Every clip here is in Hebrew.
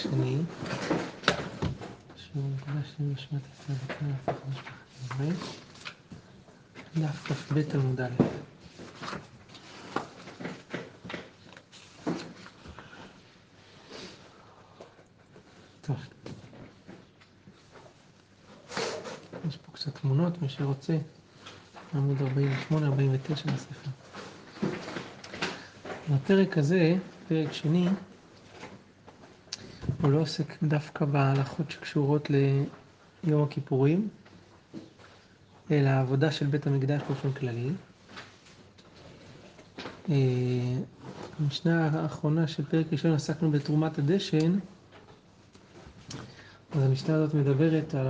השני, שהוא נקודה של משמעת הסלבקה להפך משפחת עברית, דף כ"ב עמוד א'. טוב. יש פה קצת תמונות, מי שרוצה, עמוד 48-49 בספר. בפרק הזה, פרק שני, הוא לא עוסק דווקא בהלכות שקשורות ליום הכיפורים, אלא העבודה של בית המקדש באופן כללי. המשנה האחרונה של פרק ראשון עסקנו בתרומת הדשן, אז המשנה הזאת מדברת על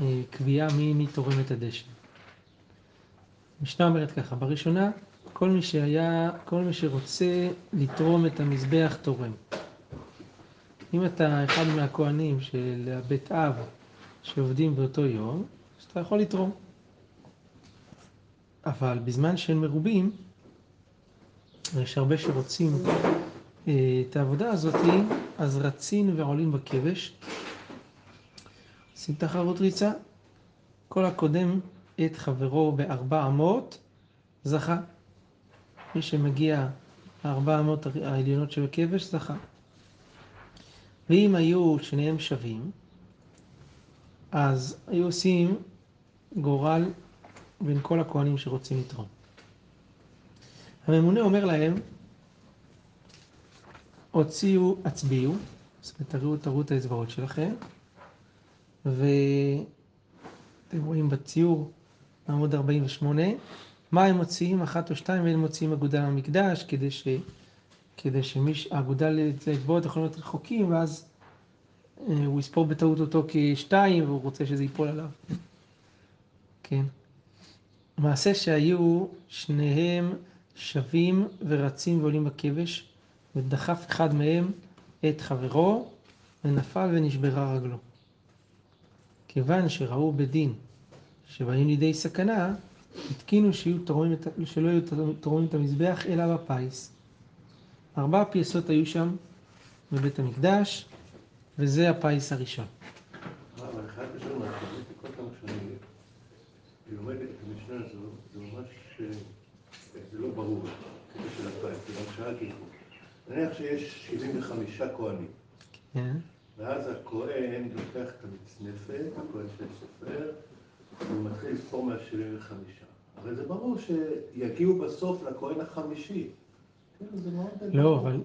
הקביעה מי תורם את הדשן. המשנה אומרת ככה, בראשונה, כל מי שרוצה לתרום את המזבח תורם. אם אתה אחד מהכהנים של בית אב שעובדים באותו יום, אז אתה יכול לתרום. אבל בזמן שהם מרובים, יש הרבה שרוצים את העבודה הזאת, אז רצים ועולים בכבש, עושים תחרות ריצה. כל הקודם את חברו ב400 זכה. מי שמגיע 400 העליונות של הכבש זכה. ואם היו שניהם שווים, אז היו עושים גורל בין כל הכהנים שרוצים לתרום. הממונה אומר להם, הצביעו, אז תראו את האצבעות שלכם, ואתם רואים בציור, עמוד 48, מה הם מוציאים, 1 או 2, והם מוציאים אגודל המקדש, כדי שהאגודל האצבעות יכולים להיות רחוקים, ואז הוא יספור בטעות אותו כ2, והוא רוצה שזה ייפול עליו. כן. מעשה שהיו שניהם שווים ורצים ועולים בכבש, ודחף אחד מהם את חברו, ונפל ונשברה רגלו. כיוון שראו בדין שבאים לידי סכנה, התקינו שלא יהיו תורמים את המזבח אלא בפיס. 4 פייסות היו שם בבית המקדש, וזה הפייס הראשון. אבל אחד ראשון, כל כמה שנים, היא לומדת את המשנה הזו, זה ממש, זה לא ברור, כדי של הפייס, זה גם שעה כאילו. נניח שיש 75 כהנים. כן. ואז הכהן לוקח את המצנפת, הכהן של הספר, והוא מתחיל לספור מה-75. אבל זה ברור שיגיעו בסוף לכהן החמישי. לא, אבל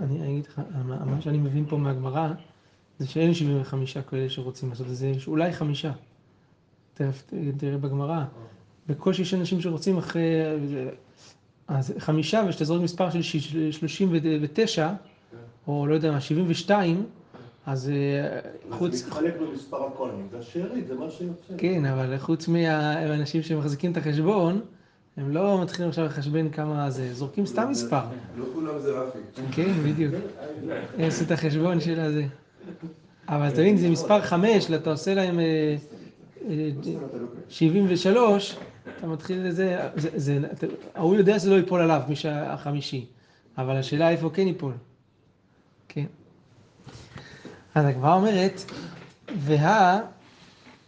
אני אגיד לך, מה שאני מבין פה מהגמרא, זה שאין 75 כאלה שרוצים לעשות את זה, אולי 5. תראה בגמרא, בקושי יש אנשים שרוצים אחרי, אז 5, ושתזרוק מספר של 39, או לא יודע מה, 72, אז חוץ... מתחלק במספר הכהנים, זה השארית, זה מה שיוצא. כן, אבל חוץ מהאנשים שמחזיקים את החשבון, הם לא מתחילים עכשיו לחשבן כמה זה, זורקים סתם מספר. לא כולם זה רפי. כן, בדיוק. הם עושים את החשבון של הזה. אבל אתה מבין, זה מספר 5, אתה עושה להם 73, אתה מתחיל לזה, הוא יודע שזה לא ייפול עליו, מי שהחמישי. אבל השאלה איפה כן ייפול. כן. אז הגמרא אומרת,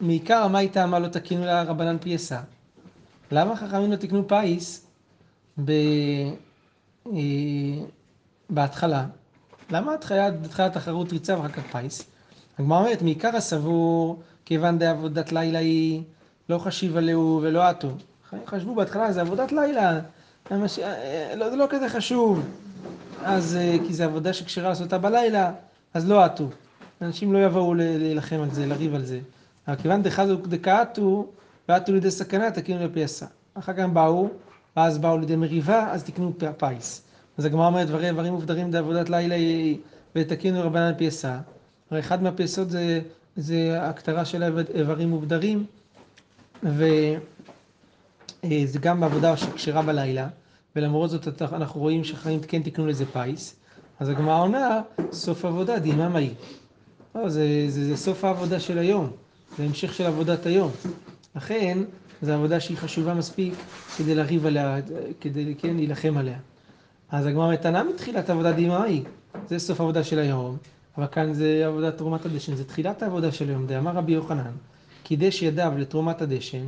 מעיקר המייטה, מה לא תקינו לה רבנן פייסה? למה חכמים לא תקנו פייס בהתחלה? למה התחלה תחרות ריצה ואחר כך פייס? הגמרא אומרת, מעיקר הסבור, כיוון דעבודת לילה היא, לא חשיב עליהו ולא עטו. חשבו בהתחלה, זה עבודת לילה, זה לא כזה חשוב. אז כי זו עבודה שקשרה לעשותה בלילה, אז לא עטו. אנשים לא יבואו להילחם על זה, לריב על זה. אבל כיוון דקעתו, ועטו לידי סכנה, תקינו לפייסה. אחר כך הם באו, ואז באו לידי מריבה, אז תקנו פייס. אז הגמרא אומרת, דברים מובדרים בעבודת לילה, ותקינו רבנן פייסה. הרי אחד מהפייסות זה הכתרה של איברים מובדרים, וזה גם בעבודה שקשרה בלילה, ולמרות זאת אנחנו רואים שחיים כן תקנו לזה פייס. אז הגמרא עונה, סוף העבודה, דימה מהי. זה סוף העבודה של היום, זה המשך של עבודת היום. לכן, זו עבודה שהיא חשובה מספיק כדי להריב עליה, כדי כן להילחם עליה. אז הגמרא מתנה מתחילת עבודה דימאי, זה סוף העבודה של היום, אבל כאן זה עבודת תרומת הדשן, זה תחילת העבודה של היום. אמר רבי יוחנן, קידש ידיו לתרומת הדשן,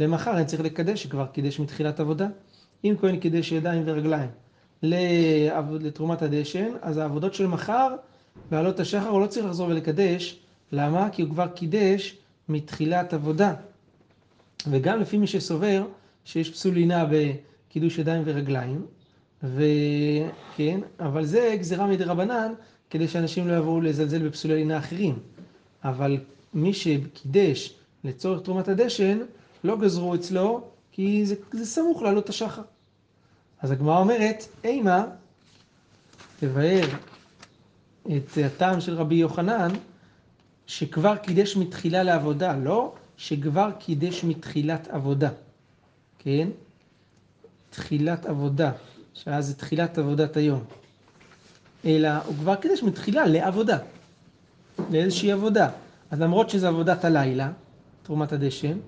למחר אני צריך לקדש שכבר קידש מתחילת עבודה. אם כהן קידש ידיים ורגליים לתרומת הדשן, אז העבודות של מחר בעלות השחר הוא לא צריך לחזור ולקדש. למה? כי הוא כבר קידש מתחילת עבודה. וגם לפי מי שסובר שיש פסולינה בקידוש ידיים ורגליים, וכן, אבל זה גזירה מדרבנן כדי שאנשים לא יבואו לזלזל בפסולינה אחרים. אבל מי שקידש לצורך תרומת הדשן לא גזרו אצלו, כי זה סמוך לעלות השחר. אז הגמרא אומרת, אימה תבהר את הטעם של רבי יוחנן שכבר קידש מתחילה לעבודה, לא שכבר קידש מתחילת עבודה. כן? תחילת עבודה, שאז זה תחילת עבודת היום. אלא הוא כבר קידש מתחילה לעבודה, לאיזושהי עבודה. אז למרות שזה עבודת הלילה, תרומת הדשן,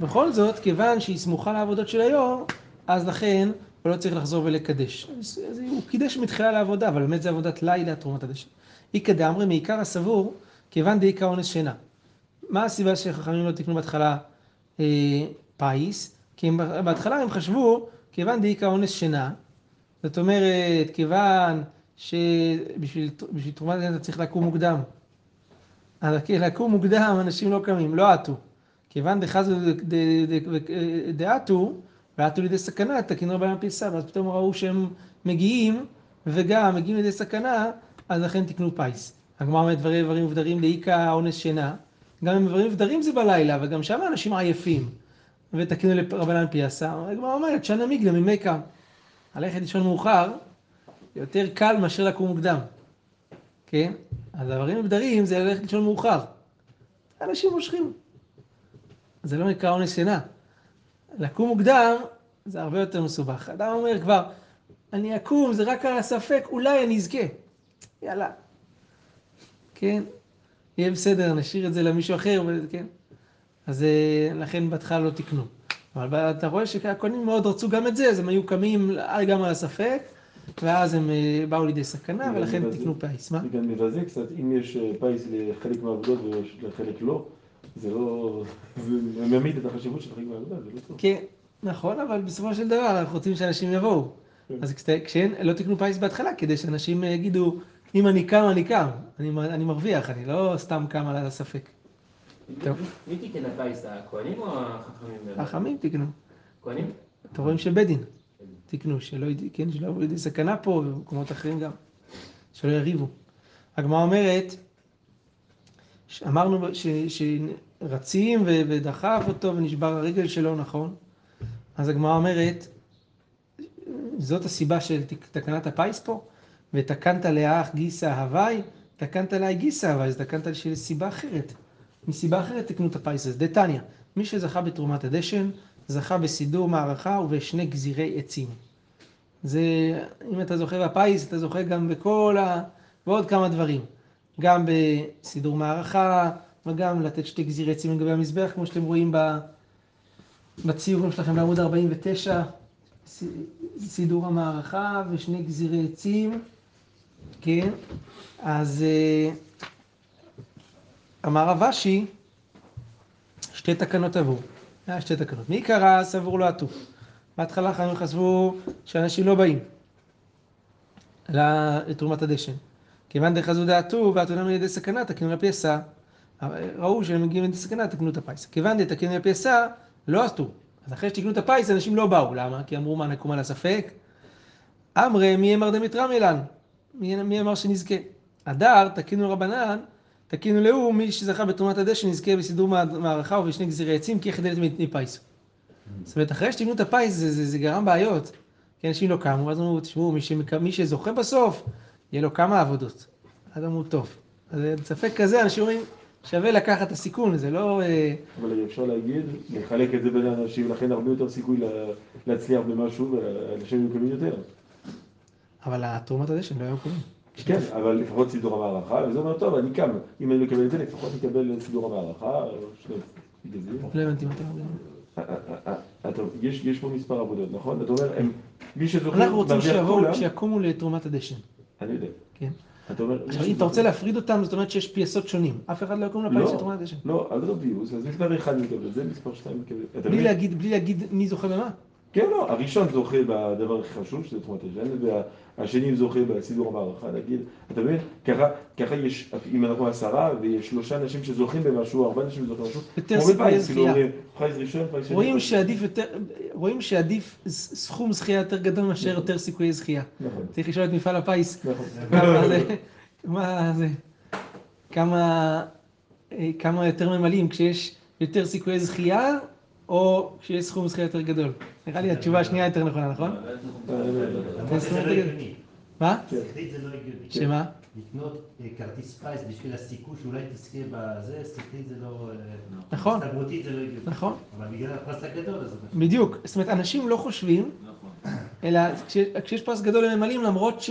בכל זאת, כיוון שהיא סמוכה לעבודות של היום, אז לכן הוא לא צריך לחזור ולקדש. אז הוא קידש מתחילה לעבודה, אבל באמת זה עבודת לילה, תרומת הדשן. איקא דאמרי, מעיקר הסבור, כיוון דאיקא אונס שינה. מה הסיבה שחכמים לא תקנו בהתחלה פייס? כי בהתחלה הם חשבו, כיוון דאיקא אונס שינה, זאת אומרת, כיוון שבשביל תרומת הדשן אתה צריך לקום מוקדם. אז לקום מוקדם, אנשים לא קמים, לא עטו. כיוון דחזו דעתו, ועתו לידי סכנה, את הכנראה בים פייסה, ואז פתאום ראו שהם מגיעים, וגם מגיעים לידי סכנה, אז לכן תקנו פייס. הגמרא אומרת דברי איברים ובדרים דאיקא אונס שינה, גם אם איברים ובדרים זה בלילה, וגם שם אנשים עייפים, ותקנו לרבנן פייסה. הגמרא אומרת, שנה מיגלה ממקה, הלכת לישון מאוחר, יותר קל מאשר לקום מוקדם. כן? אז איברים ובדרים זה הלכת לישון מאוחר. אנשים מושכים. זה לא נקרא אונס שינה. לקום מוקדם זה הרבה יותר מסובך. אדם אומר כבר, אני אקום, זה רק על הספק, אולי אני אזכה. יאללה. כן? יהיה בסדר, נשאיר את זה למישהו אחר, כן? אז לכן בהתחלה לא תקנו. אבל אתה רואה שהכהנים מאוד רצו גם את זה, אז הם היו קמים גם על הספק, ואז הם באו לידי סכנה, ולכן תקנו פייס. מה? זה גם מבזה קצת, אם יש פייס לחלק מהעבודות ולחלק לא, זה לא... זה מעמיד את החשיבות של חלק מהעבודה, זה לא טוב. כן, נכון, אבל בסופו של דבר אנחנו רוצים שאנשים יבואו. אז כשאין, לא תקנו פייס בהתחלה, כדי שאנשים יגידו, אם אני קם, אני קם. אני מרוויח, אני לא סתם קם על הספק. טוב. מי תיקן הפייס, הכהנים או החכמים? החכמים תיקנו. כהנים? אתם רואים שבדין תיקנו, שלא יבואו לידי סכנה פה ובמקומות אחרים גם, שלא יריבו. הגמרא אומרת, אמרנו שרצים ודחף אותו ונשבר הרגל שלו, נכון? אז הגמרא אומרת, זאת הסיבה של תקנת הפייס פה, ותקנת לאח גיסא הוואי, תקנת לאי גיסא הוואי, אז תקנת של סיבה אחרת. מסיבה אחרת תקנו את הפייס. אז דתניא, מי שזכה בתרומת הדשן, זכה בסידור מערכה ובשני גזירי עצים. זה, אם אתה זוכה בפייס, אתה זוכה גם בכל ועוד כמה דברים. גם בסידור מערכה, וגם לתת שתי גזירי עצים לגבי המזבח, כמו שאתם רואים בציורים שלכם בעמוד 49, סידור המערכה ושני גזירי עצים, כן? אז אמר רב אשי, שתי תקנות עבור. היה שתי תקנות. מי קרא סבור לא עטו. בהתחלה חיים חשבו שאנשים לא באים לתרומת הדשן. כיוון דחזו דעתו ועתונם לידי סכנה, תקנו לפייסה. ראו שהם מגיעים לידי סכנה, תקנו את הפייסה. כיוון דתקנו לפייסה, לא עטו. אז אחרי שתקנו את הפייס, אנשים לא באו. למה? כי אמרו מה נקום על הספק. אמרי, מי אמר דמיתרם אלן? מי אמר שנזכה? אדר, תקינו רבנן, תקינו לאו, מי שזכה בתרומת הדשן נזכה בסידור מערכה ובשני גזירי עצים, כי יחדלת מפייס. זאת אומרת, אחרי שתקנו את הפייס, זה גרם בעיות. כי אנשים לא קמו, אז אמרו, תשמעו, מי שזוכה בסוף, יהיה לו כמה עבודות. אז אמרו, טוב. אז ספק כזה, אנשים אומרים, שווה לקחת את הסיכון, זה לא... אבל אפשר להגיד, לחלק את זה בין האנשים, לכן הרבה יותר סיכוי להצליח במשהו, ולאנשים יהיו קמים יותר. אבל התרומת הדשן לא היו קמים. כן, אבל לפחות סידור המערכה, וזה אומר, טוב, אני קם. אם אני מקבל את זה, לפחות נקבל סידור המערכה, לא הבנתי מה אתה אומר. יש פה מספר עבודות, נכון? אתה אומר, מי שזוכר... אנחנו רוצים שיבואו, שיקומו לתרומת הדשן. אני יודע. אתה אומר... אם אתה רוצה להפריד אותם, זאת אומרת שיש פייסות שונים. אף אחד לא יקום לפייס שתרומה לדשא. לא, אז לא פיוס, אז מספר אחד מקבל, זה מספר שתיים מקבל. בלי להגיד מי זוכה במה? כן, לא. הראשון זוכה בדבר הכי חשוב, שזה תרומת הג'ן, והשני זוכה בסידור המערכה, נגיד. אתה מבין? ככה יש, אם אנחנו 10 ויש 3 אנשים שזוכים במשהו, 4 אנשים שזוכים במשהו, כמו בפייס, כאילו אומרים, פייס ראשון, פייס שני. רואים שעדיף סכום זכייה יותר גדול מאשר יותר סיכויי זכייה. צריך לשאול את מפעל הפיס. מה זה? כמה יותר ממלאים כשיש יותר סיכויי זכייה, או כשיש סכום זכייה יותר גדול. נראה לי התשובה השנייה יותר נכונה, נכון? מה? שכלית זה לא הגיוני. שמה? לקנות כרטיס פייס בשביל הסיכוי שאולי תזכה בזה, שכלית זה לא... נכון. סתברותית זה לא הגיוני. נכון. אבל בגלל הפרס הגדול הזה. בדיוק. זאת אומרת, אנשים לא חושבים, אלא כשיש פרס גדול הם ממלאים, למרות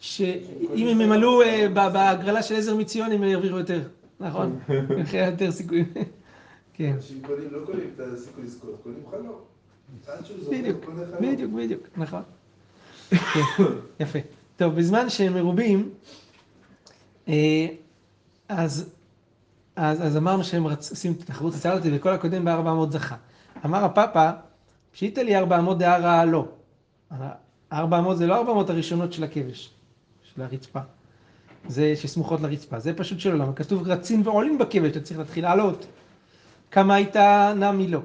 שאם הם ממלאו בהגרלה של עזר מציון, הם ירוויחו יותר. נכון? אחרי יותר סיכויים. כן. אנשים קונים, לא קונים את הסיכוי לזכות, קונים חלום. עד שהוא זוכר, קונה חלום. בדיוק, נכון. יפה. טוב, בזמן שהם מרובים, אז אמרנו שהם עושים תחרות סטרלטי, וכל הקודם ב-400 זכה. אמר הפאפה, פשיטה לי 400 דהרה לא. 400 זה לא 400 הראשונות של הכבש, של הרצפה. זה שסמוכות לרצפה, זה פשוט שלא למה. כתוב רצים ועולים בכבש, אתה צריך להתחיל לעלות. כמה הייתה נמי לא.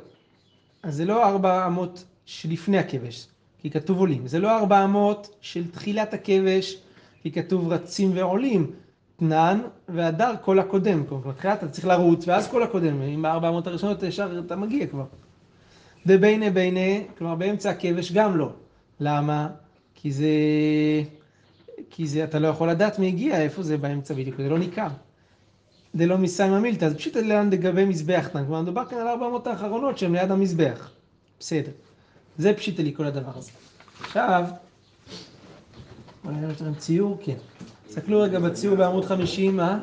אז זה לא 400 שלפני הכבש, כי כתוב עולים. זה לא 400 של תחילת הכבש, כי כתוב רצים ועולים. תנן והדר כל הקודם. כבר תחילת אתה צריך לרוץ, ואז כל הקודם. עם ה-400 הראשונות ישר אתה מגיע כבר. דביני ביני, כלומר באמצע הכבש גם לא. למה? כי זה אתה לא יכול לדעת מי הגיע, איפה זה באמצע בדיוק, זה לא ניכר. זה לא מסיים המילטה, אז פשוט עליהם לגבי מזבח כאן, כבר מדובר כאן על 400 האחרונות שהם ליד המזבח. בסדר. זה פשיט לי כל הדבר הזה. עכשיו, אולי יש לכם ציור? כן. תסתכלו רגע בציור בעמוד 50, אה?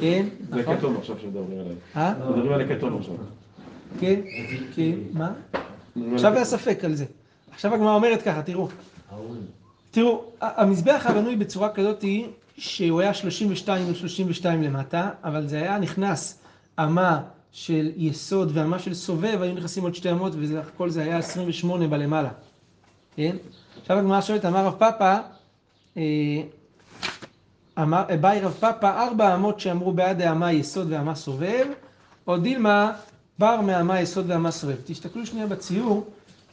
כן, נכון. זה כתום עכשיו שמדברים עליו. אה? מדברים על הכתום עכשיו. כן, כן, מה? עכשיו היה ספק על זה. עכשיו הגמרא אומרת ככה, תראו. תראו, המזבח הבנוי בצורה כזאת היא, שהוא היה 32 ו32 למטה, אבל זה היה נכנס אמה של יסוד ואמה של סובב, היו נכנסים עוד 2 אמות, וכל זה היה 28 בלמעלה. כן? עכשיו הגמרא שואלת, אמר רב פאפה, באי רב פאפה, 4 אמות שאמרו בעד האמה יסוד ואמה סובב, או דילמה, בר מאמה יסוד ואמה סובב. תשתכלו שנייה בציור,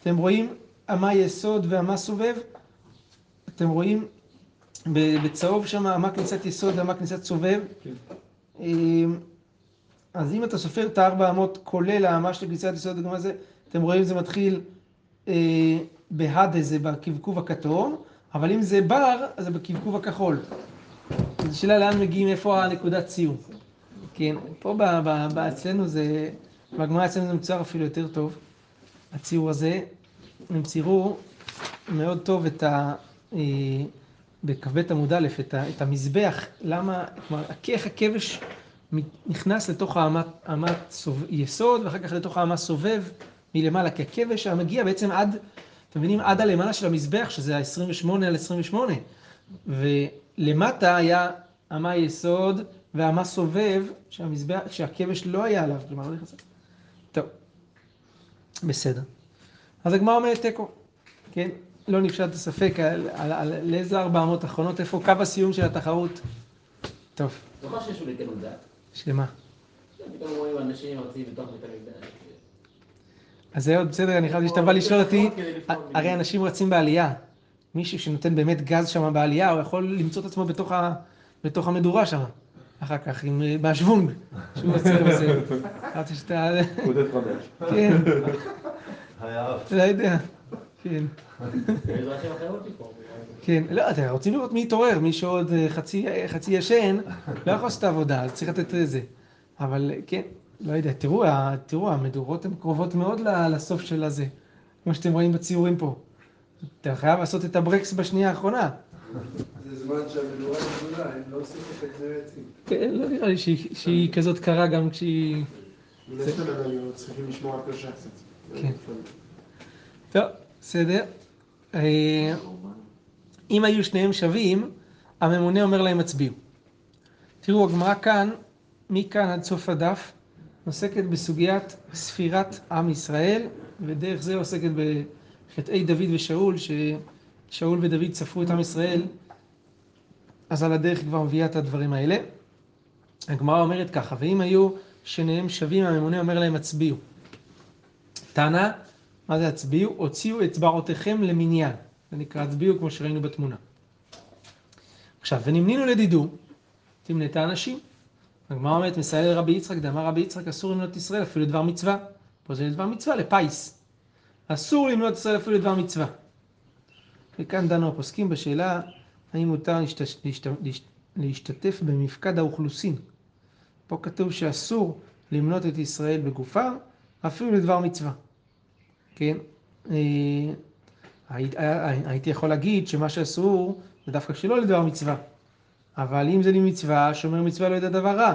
אתם רואים אמה יסוד ואמה סובב? אתם רואים? בצהוב שם, אמה כניסת יסוד, אמה כניסת סובב. כן. אז אם אתה סופר את 400 כולל האמה של כניסת יסוד, גם הזה, אתם רואים זה מתחיל בהדה, זה בקבקוב הכתום, אבל אם זה בר, אז זה בקבקוב הכחול. אז שאלה לאן מגיעים, איפה הנקודת ציום. כן, פה אצלנו זה, בגמרא אצלנו זה מצויר אפילו יותר טוב. הציור הזה, הם ציירו מאוד טוב את ה... בקוות עמוד א', את המזבח, למה, כלומר, איך הכבש נכנס לתוך האמת יסוד, ואחר כך לתוך האמה סובב מלמעלה, כי הכבש המגיע בעצם עד, אתם מבינים, עד הלמעלה של המזבח, שזה ה-28 על 28, ולמטה היה אמה יסוד והאמה סובב, שהכבש לא היה עליו, כלומר, לא נכנסה. טוב, בסדר. אז הגמרא אומרת תיקו, כן? לא נפשט הספק על איזה 400 האחרונות, איפה קו הסיום של התחרות. טוב. זוכר שיש הוא ליתן הודעה? שלמה? פתאום רואים אנשים ארציים בתוך ליתן הודעה. אז זה עוד בסדר, אני חושב שאתה בא לשאול אותי, הרי אנשים רצים בעלייה. מישהו שנותן באמת גז שם בעלייה, הוא יכול למצוא את עצמו בתוך המדורה שם. אחר כך, עם באשוונג, שהוא רצה לבסר. חרצה שאתה... עודת חמש. כן. היה אף. לא יודע. כן. כן, לא, אתם רוצים לראות מי התעורר, מי שעוד חצי ישן, לא יכול לעשות את העבודה, אז צריך לתת לזה. אבל כן, לא יודע, תראו, המדורות הן קרובות מאוד לסוף של הזה, כמו שאתם רואים בציורים פה. אתה חייב לעשות את הברקס בשנייה האחרונה. זה זמן שהמדורה נגדולה, הם לא עושים את זה בעצם. כן, לא נראה לי שהיא כזאת קרה גם כשהיא... אולי שאתה מדברים, צריכים לשמור על קשה קצת. כן. טוב. בסדר? אם היו שניהם שווים, הממונה אומר להם מצביעו. תראו, הגמרא כאן, מכאן עד סוף הדף, עוסקת בסוגיית ספירת עם ישראל, ודרך זה עוסקת בחטאי דוד ושאול, ששאול ודוד ספרו את עם ישראל, אז על הדרך כבר מביאה את הדברים האלה. הגמרא אומרת ככה, ואם היו שניהם שווים, הממונה אומר להם הצביעו. טענה, מה זה הצביעו? הוציאו אצבעותיכם למניין. זה נקרא הצביעו כמו שראינו בתמונה. עכשיו, ונמנינו לדידו, תמנית האנשים. הגמרא אומרת, מסייל רבי יצחק, דאמר רבי יצחק, אסור למנות ישראל אפילו דבר מצווה. פה זה דבר מצווה, לפייס. אסור למנות ישראל אפילו דבר מצווה. וכאן דנו הפוסקים בשאלה, האם מותר להשתתף במפקד האוכלוסין. פה כתוב שאסור למנות את ישראל בגופה, אפילו לדבר מצווה. כן? הייתי יכול להגיד שמה שאסור זה דווקא שלא לדבר מצווה. אבל אם זה למצווה, שומר מצווה לא ידע דבר רע.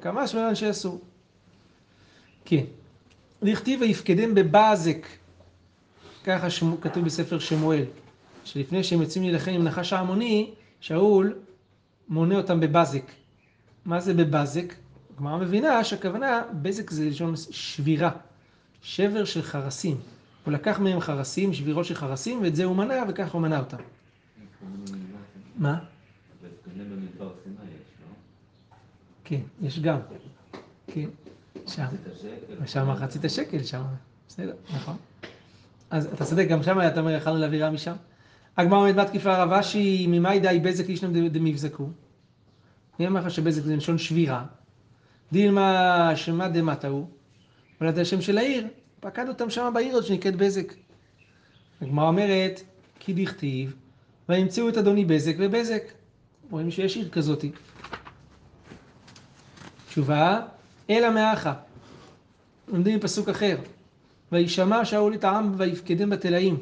כמה שומר אנשי אסור. כן. לכתיב ויפקדם בבזק. ככה כתוב בספר שמואל. שלפני שהם יוצאים להילחם עם נחש העמוני, שאול מונה אותם בבזק. מה זה בבזק? הגמרא מבינה שהכוונה, בזק זה לשון שבירה. שבר של חרסים. הוא לקח מהם חרסים, שבירות של חרסים, ואת זה הוא מנע, וכך הוא מנע אותם. מה? גם במדבר סיני יש, לא? כן, יש גם. כן, שם. שם מחצית השקל, שם. בסדר, נכון. אז אתה צודק, גם שם היה, אתה אומר, יכלנו להעבירה משם. הגמרא אומרת בתקיפה הרבה שהיא ממאי די בזק לישנם דמבזקו. אני אומר לך שבזק זה לשון שבירה. דילמה שמה דמטה הוא. אבל זה השם של העיר. פקד אותם שם בעיר עוד שנקראת בזק. הגמרא אומרת, כי דכתיב, וימצאו את אדוני בזק ובזק. רואים שיש עיר כזאת. תשובה, אלא מאחה. לומדים פסוק אחר. וישמע שאול את העם ויפקדם בתלאים.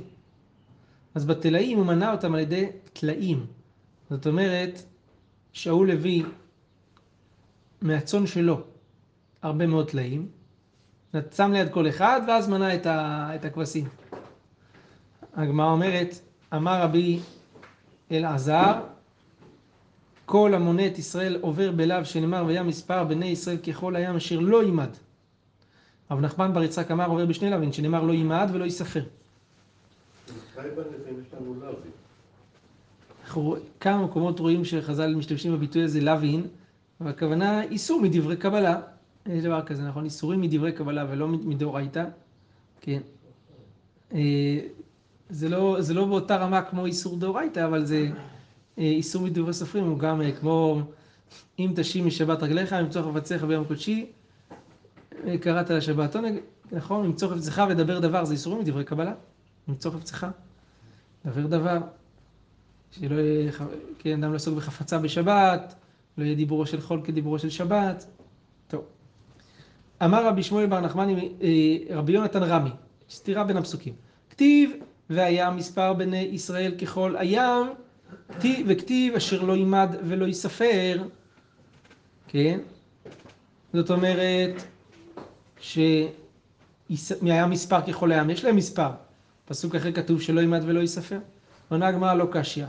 אז בתלאים הוא מנע אותם על ידי תלאים. זאת אומרת, שאול הביא מהצון שלו הרבה מאוד תלאים. שם ליד כל אחד ואז מנע את הכבשים. הגמרא אומרת, אמר רבי אלעזר, כל המונה את ישראל עובר בלב שנאמר והיה מספר בני ישראל ככל הים אשר לא יימד. רב נחמן בר יצחק אמר עובר בשני לבין שנאמר לא יימד ולא יספר. אנחנו כמה מקומות רואים שחז"ל משתמשים בביטוי הזה לבין, אבל הכוונה איסור מדברי קבלה. יש דבר כזה, נכון? איסורים מדברי קבלה ולא מדאורייתא. כן. זה לא באותה רמה כמו איסור דאורייתא, אבל זה איסור מדברי סופרים הוא גם כמו אם תשים משבת רגליך, למצוא חפציך ביום קודשי, קראת לשבת עונג, נכון? למצוא חפציך ודבר דבר, זה איסורים מדברי קבלה, למצוא חפציך, דבר דבר, שלא יהיה, כן, אדם לעסוק בחפצה בשבת, לא יהיה דיבורו של חול כדיבורו של שבת, טוב. אמר רבי שמואל בר נחמן, רבי יונתן רמי, סתירה בין הפסוקים, כתיב והיה מספר בני ישראל ככל הים, וכתיב אשר לא יימד ולא יספר, כן? זאת אומרת שהיה מספר ככל הים, יש להם מספר. פסוק אחרי כתוב שלא יימד ולא יספר. עונה הגמרא לא קשיא.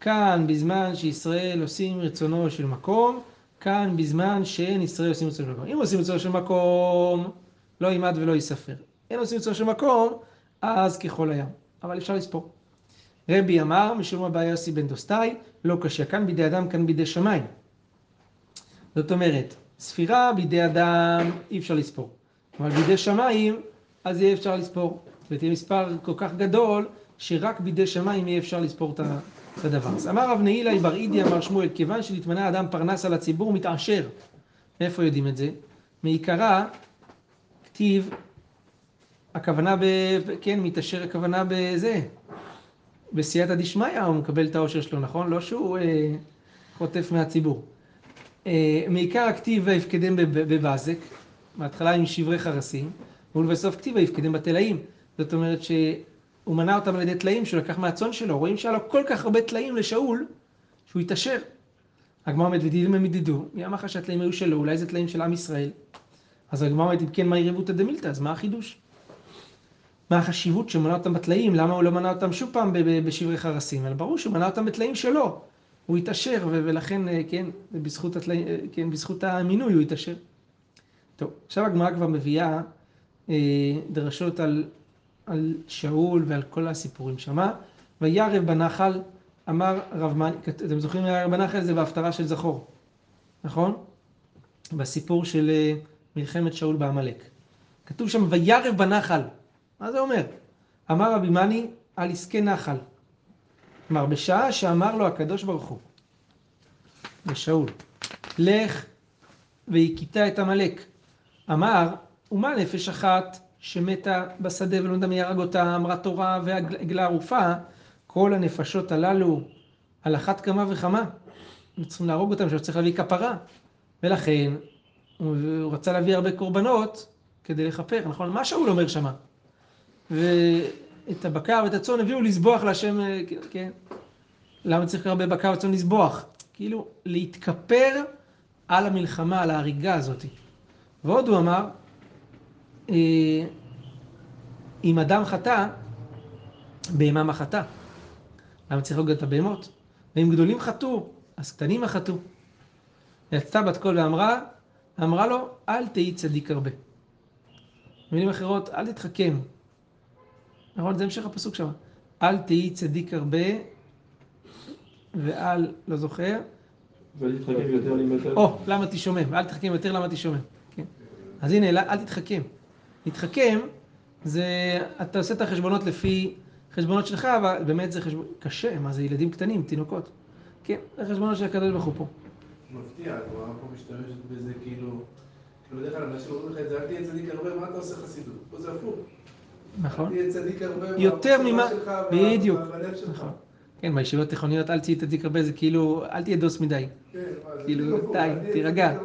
כאן בזמן שישראל עושים רצונו של מקום, כאן בזמן שאין ישראל עושים רצונו של מקום. אם עושים רצונו של מקום, לא יימד ולא יספר. אין עושים רצונו של מקום, אז ככל הים. אבל אפשר לספור. רבי אמר, משום הבא יוסי בן דוסטאי, לא קשיא, כאן בידי אדם, כאן בידי שמיים. זאת אומרת, ספירה בידי אדם אי אפשר לספור. אבל בידי שמיים, אז יהיה אפשר לספור. ותהיה מספר כל כך גדול, שרק בידי שמיים יהיה אפשר לספור את הדבר. אז אמר רב נהילה, בר אידי אמר שמואל, כיוון שנתמנה אדם פרנס על הציבור, מתעשר. מאיפה יודעים את זה? מעיקרה, כתיב, הכוונה כן, מתעשר הכוונה בזה. בסייעתא דשמיא הוא מקבל את העושר שלו, נכון? לא שהוא חוטף מהציבור. מעיקר הכתיב ויפקדם בבזק, בהתחלה עם שברי חרסים, ולבסוף כתיב ויפקדם בתלאים. זאת אומרת שהוא מנע אותם על ידי תלאים, שהוא לקח מהצאן שלו. רואים שהיה לו כל כך הרבה תלאים לשאול, שהוא התעשר. הגמרא אומרת, ודילמה מדידו, מי אמר לך שהתלאים היו שלו, אולי זה תלאים של עם ישראל. אז הגמרא אומרת, אם כן, מה יריבותא דמילתא, אז מה החידוש? מה החשיבות שמנע אותם בטלאים, למה הוא לא מנע אותם שוב פעם בשברי חרסים, אבל ברור שהוא מנע אותם בטלאים שלו, הוא התאשר, ולכן, כן, בזכות התלאים, כן, בזכות המינוי הוא התאשר. טוב, עכשיו הגמרא כבר מביאה דרשות על שאול ועל כל הסיפורים שמה, וירב בנחל, אמר רב מני, אתם זוכרים ירב בנחל זה בהפטרה של זכור, נכון? בסיפור של מלחמת שאול בעמלק. כתוב שם וירב בנחל, מה זה אומר? אמר רבי מני על עסקי נחל, כלומר בשעה שאמר לו הקדוש ברוך הוא, לשאול, לך והכיתה את עמלק, אמר ומה נפש אחת שמתה בשדה ולא נדע מי יהרג אותה, אמרה תורה ועגלה ערופה, כל הנפשות הללו על אחת כמה וכמה, צריכים להרוג אותם, שצריך להביא כפרה, ולכן הוא רצה להביא הרבה קורבנות כדי לכפר, נכון? מה שאול אומר שמה? ואת הבקר ואת הצאן הביאו לסבוח להשם, כן? למה צריך הרבה בקר וצאן לסבוח? כאילו להתכפר על המלחמה, על ההריגה הזאת. ועוד הוא אמר, אם אדם חטא, בהמה מחטא. למה צריך להוריד את הבהמות? ואם גדולים חטאו, אז קטנים מחטאו. יצאה בת קול ואמרה, אמרה לו, אל תהי צדיק הרבה. במילים אחרות, אל תתחכם. נכון, זה המשך הפסוק שם. אל תהי צדיק הרבה, ואל, לא זוכר. ואל תתחכם יותר, למה תשומם? אל תתחכם יותר, למה תשומם? כן. אז הנה, אל תתחכם. להתחכם, זה, אתה עושה את החשבונות לפי חשבונות שלך, אבל באמת זה חשבון, קשה, מה זה ילדים קטנים, תינוקות. כן, זה חשבונות של הקדוש ברוך הוא פה. מפתיע, כלומר, פה משתמשת בזה כאילו דרך כלל, אנשים אומרים לך את זה, אל תהיה צדיק הרבה, מה אתה עושה חסידות? פה זה הפוך. נכון. אל תהיה צדיק הרבה, יותר ממה, בדיוק. נכון. כן, בישיבות תיכוניות, אל תהיה צדיק הרבה, זה כאילו, אל תהיה דוס מדי. כן, כאילו, די, תירגע.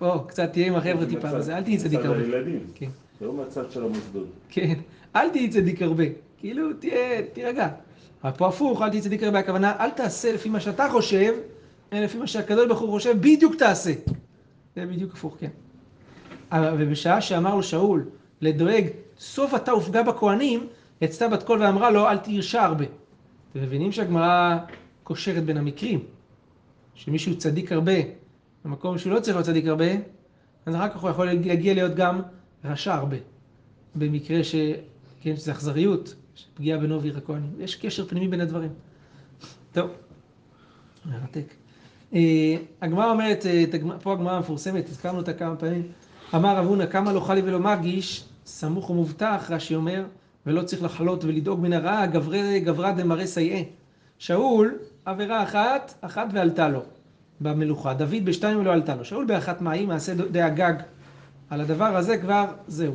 או, קצת תהיה עם החבר'ה טיפה, אז אל תהיה צדיק הרבה. לא מהצד של המוסדות. כן, אל תהיה צדיק הרבה, כאילו תירגע. אבל פה הפוך, אל תהיה צדיק הרבה, הכוונה, אל תעשה לפי מה שאתה חושב, אלא לפי מה שהקדוש ברוך הוא חושב, בדיוק תעשה. זה בדיוק הפוך, כן. ובשעה שאמר לו שאול, לדואג, סוף אתה הופגע בכהנים, יצאה בת קול ואמרה לו, אל תירשה הרבה. אתם מבינים שהגמרא קושרת בין המקרים, שמישהו צדיק הרבה, במקום שהוא לא צריך להיות צדיק הרבה, אז אחר כך הוא יכול להגיע להיות גם רשע הרבה, במקרה כן, שזה אכזריות, שפגיעה בנובי הכהנים. יש קשר פנימי בין הדברים. טוב, מרתק. הגמרא אומרת, פה הגמרא המפורסמת, הזכרנו אותה כמה פעמים, אמר רב הונא, כמה לא חלי ולא מגיש, סמוך ומובטח, רש"י אומר, ולא צריך לחלות ולדאוג מן הרעה, גברא דמרא סייעא. שאול, עבירה אחת ועלתה לו במלוכה. דוד בשתיים ולא עלתה לו. שאול באחת מאי, מעשה דאגג. על הדבר הזה כבר זהו.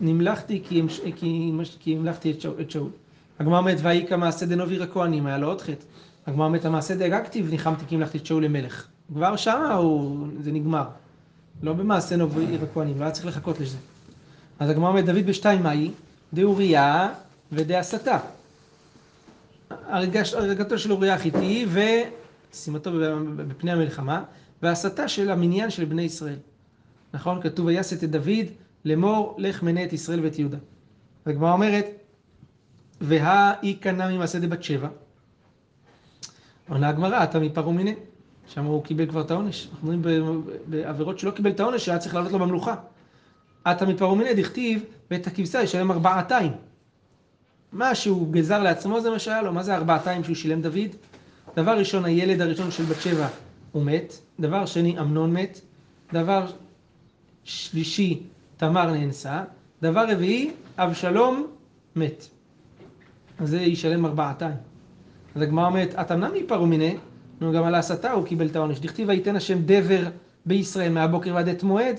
נמלכתי כי המלכתי את שאול. הגמרא אומרת, והאי כמעשה דנובי הכהנים, היה לו עוד חטא. הגמרא אומרת, המעשה דאגגתי וניחמתי כי המלכתי את שאול למלך. כבר שמה זה נגמר. לא במעשה נובי הכהנים, לא היה צריך לחכות לזה. אז הגמרא אומרת, דוד בשתיים מאי, דאוריה ודאסתה. הרגתו של אוריה החיתי ושימתו בפני המלחמה, והסתה של המניין של בני ישראל. נכון? כתוב, ויסת את דוד, לאמור, לך מנה את ישראל ואת יהודה. והגמרא אומרת, והאי קנה ממעשה דבת שבע. עונה הגמרא, אתה מפרעה מיניה. שם הוא קיבל כבר את העונש. אנחנו אומרים בעבירות שלא קיבל את העונש, שהיה צריך לעלות לו במלוכה. אתה מפרעה מיניה, דכתיב, ואת הכבשה ישלם 4,000. מה שהוא גזר לעצמו זה מה שהיה לו. מה זה 4,000 שהוא שילם דוד? דבר ראשון, הילד הראשון של בת שבע הוא מת. דבר שני, אמנון מת. דבר שלישי, תמר נאנסה. דבר רביעי, אבשלום מת. אז זה ישלם 4,000. אז הגמרא אומרת, התמנע מפרעה מיניה, גם על ההסתה הוא קיבל את העונש. דכתיב ויתן השם דבר בישראל מהבוקר ועד עת מועד.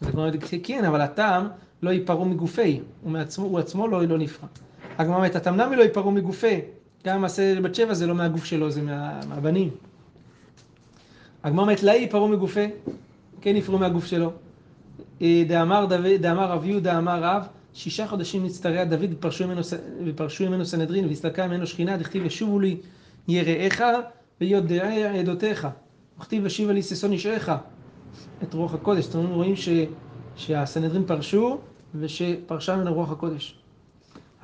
אז הגמרא אומרת, כן, אבל התם לא ייפרעו מגופי, הוא עצמו לא נפרע. הגמרא אומרת, התמנע מלא ייפרעו מגופי, גם המעשה בת שבע זה לא מהגוף שלו, זה מהבנים. הגמרא אומרת, לא ייפרעו מגופי, כן יפרעו מהגוף שלו. דאמר רב יהודה, אמר רב, 6 חודשים נצטרע דוד ופרשו ממנו סנהדרין והסתלקה ממנו שכינה, דכתיב ישובו לי יראיך ויודעי עדותיך, וכתיב ישיבה לי ששון אישך, את רוח הקודש. אתם רואים שהסנהדרין פרשו ושפרשה ממנו רוח הקודש.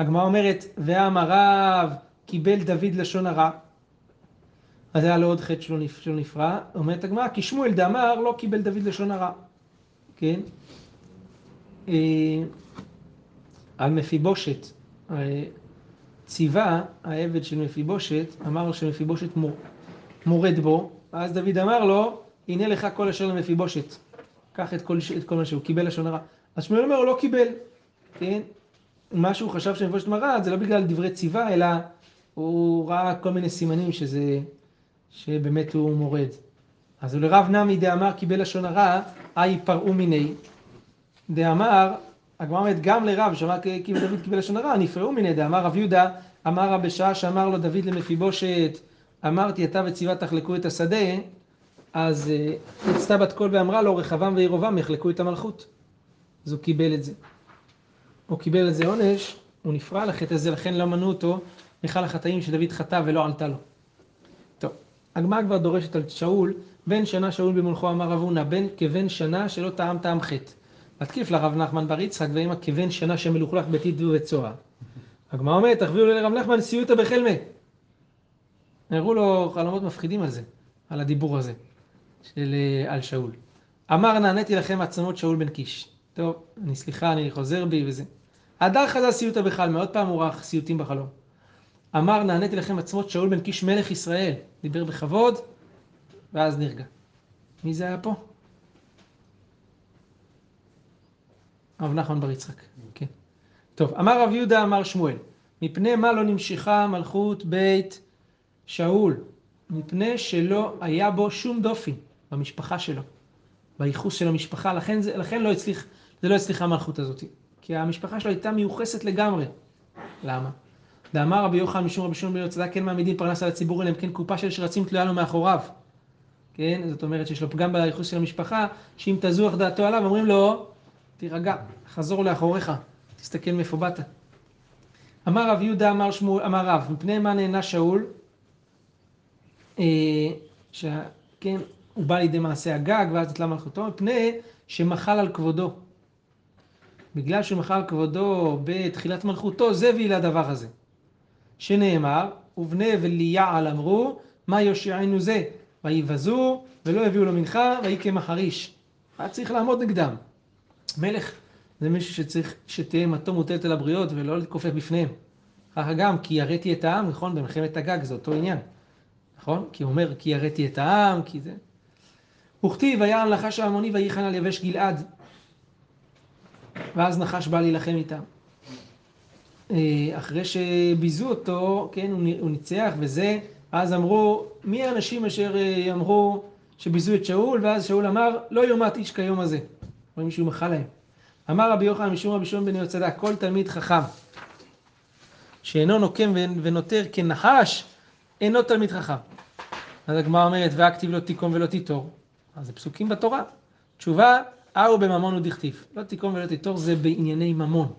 הגמרא אומרת, ואמר רב, קיבל דוד לשון הרע. אז היה לו עוד חטא שלא נפרע. אומרת הגמרא, כי שמואל דאמר, לא קיבל דוד לשון הרע. כן? על מפיבושת, ציווה העבד של מפיבושת, אמר שמפיבושת מורד בו, אז דוד אמר לו, הנה לך כל אשר למפיבושת, קח את כל מה שהוא קיבל לשון הרע. אז שמואל אומר, הוא לא קיבל, כן? מה שהוא חשב שמפיבושת מראה, זה לא בגלל דברי ציווה, אלא הוא ראה כל מיני סימנים שבאמת הוא מורד. אז הוא לרב נמי דאמר קיבל לשון הרע, אי פרעו מיני. דאמר, הגמרא אומרת גם לרב, שאמר דוד קיבל לשון הרע, נפרעו מיני. דאמר רב יהודה, אמר רב בשעה שאמר לו דוד למפיבושת, אמרתי אתה וציווה תחלקו את השדה, אז יצתה בת קול ואמרה לו, רחבעם וירבעם יחלקו את המלכות. אז הוא קיבל את זה. הוא קיבל את זה עונש, הוא נפרע לחטא הזה, לכן לא מנעו אותו מכל החטאים שדוד חטא ולא עלתה לו. טוב, הגמרא כבר דורשת על שאול, בן שנה שאול במולכו אמר רב הונא, כבן שנה שלא טעם טעם חטא. התקיף לרב נחמן בר יצחק ואמא כבן שנה שמלוכלך ביתי ובית סוהר. הגמרא אומרת, תחביאו לרב נחמן סיוטה בחלמה. הראו לו חלומות מפחידים על זה, על הדיבור הזה, על שאול. אמר נעניתי לכם עצמות שאול בן קיש. טוב, סליחה, אני חוזר בי וזה. הדר חזה סיוטה בחלמה, עוד פעם הוא רח סיוטים בחלום. אמר נעניתי לכם עצמות שאול בן קיש מלך ישראל, דיבר בכבוד, ואז נרגע. מי זה היה פה? רב נחמן בר יצחק. כן. טוב, אמר רב יהודה אמר שמואל, מפני מה לא נמשיכה מלכות בית שאול? מפני שלא היה בו שום דופי במשפחה שלו, בייחוס של המשפחה, לכן לא הצליחה המלכות הזאת, כי המשפחה שלו הייתה מיוחסת לגמרי. למה? דאמר רבי יוחנן משום רבי שמעון בן יהודה, כן מעמידים פרנס על הציבור, אלא אם כן קופה של שרצים תלויה לו מאחוריו. כן, זאת אומרת שיש לו פגם בייחוס של המשפחה, שאם תזוח דעתו עליו, אומרים לו, תירגע, חזור לאחוריך, תסתכל מאיפה באת. אמר רב יהודה, אמר רב, מפני מה נהנה שאול? כן, הוא בא לידי מעשה הגג, ואז נתלה מלכותו, מפני שמחל על כבודו. בגלל שמחל על כבודו בתחילת מלכותו, זה והיא לדבר הזה. שנאמר, ובני וליעל אמרו, מה יושיענו זה? ויבזו, ולא הביאו לו מנחה, ויהי כמחריש. היה צריך לעמוד נגדם. מלך זה מישהו שצריך שתהיה מתו מוטלת על הבריות ולא להתכופף בפניהם. אחר גם, כי הראתי את העם, נכון? במלחמת הגג זה אותו עניין. נכון? כי הוא אומר, כי הראתי את העם, כי זה... וכתיב, היה הנחש העמוני ויחן על יבש גלעד. ואז נחש בא להילחם איתם. אחרי שביזו אותו, כן, הוא ניצח וזה, אז אמרו, מי האנשים אשר אמרו שביזו את שאול? ואז שאול אמר, לא יומת איש כיום הזה. או מישהו מחל להם. אמר רבי יוחנן משום רבי שמעון בן יהודה, כל תלמיד חכם שאינו נוקם ונותר כנחש, אינו תלמיד חכם. אז הגמרא אומרת, והכתיב לא תיקום ולא תיתור. אז זה פסוקים בתורה. תשובה, אהו בממון הוא דכתיב. לא תיקום ולא תיתור זה בענייני ממון.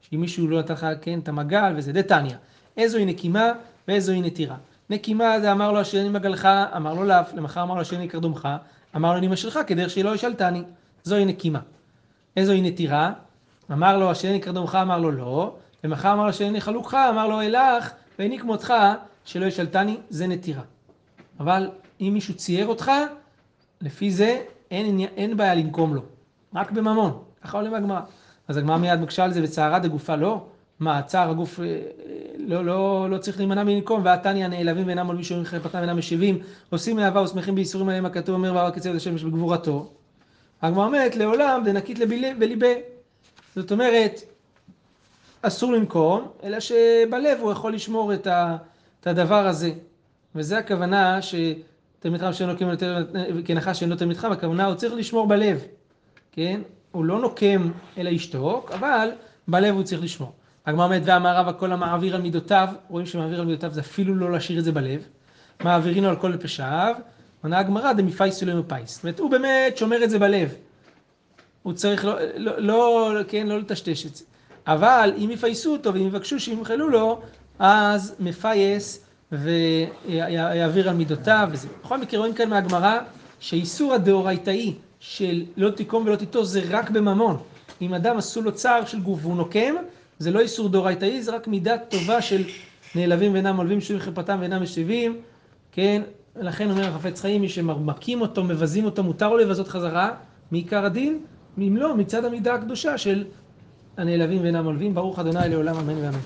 שאם מישהו לא נתן לך, כן, את המגל וזה, דתניא. איזוהי נקימה ואיזוהי נתירה. נקימה זה אמר לו אשר אני מגלך, אמר לו לאו, למחר אמר לו אשר אני קרדומך, אמר לו אני משלך כדרך שלא ישאלתני. זוהי נקימה. איזוהי נתירה, אמר לו אשר אני קרדומך, אמר לו לא, למחר אמר לו אשר אני חלוקך, אמר לו אלך, ואיני כמותך שלא ישאלתני, זה נתירה. אבל אם מישהו צייר אותך, לפי זה אין בעיה לנקום לו, רק בממון, ככה עולה מהגמרא. אז הגמרא מיד מקשה על זה, וצערת הגופה לא, מעצר הגוף לא צריך להימנע מלנקום, והתניא נעלבים ואינם עולמים שאומרים חרפתם ואינם משיבים, עושים אהבה ושמחים בייסורים עליהם, הכתוב אומר והרע כצאת השמש בגבורתו. הגמרא אומרת, לעולם דנקית בליבה. זאת אומרת, אסור לנקום, אלא שבלב הוא יכול לשמור את הדבר הזה. וזו הכוונה שתלמידכם שאינו נוקם כנחש שאינו תלמידכם, הכוונה הוא צריך לשמור בלב. כן? הוא לא נוקם אלא ישתוק, אבל בלב הוא צריך לשמור. הגמרא אומרת, ואמר רב הכל המעביר על מידותיו, רואים שמעביר על מידותיו זה אפילו לא להשאיר את זה בלב. מעבירינו על כל פשעיו. עונה הגמרא, דמפייס ולא מפייס. זאת אומרת, הוא באמת שומר את זה בלב. הוא צריך לא לטשטש את זה. אבל אם יפייסו אותו ואם יבקשו שימחלו לו, אז מפייס ויעביר על מידותיו וזה. בכל מקרה רואים כאן מהגמרא שאיסור הדאורייתאי של לא תיקום ולא תיתור זה רק בממון. אם אדם עשו לו צער של גוף והוא נוקם, זה לא איסור דורייתאי, זה רק מידה טובה של נעלבים ואינם עולבים, שוב חפתם ואינם משיבים, כן? לכן אומר החפץ חיים, מי שמרמקים אותו, מבזים אותו, מותר לו לבזות חזרה, מעיקר הדין, אם לא, מצד המידה הקדושה של הנעלבים ואינם עולבים, ברוך ה' לעולם אמן ואמן.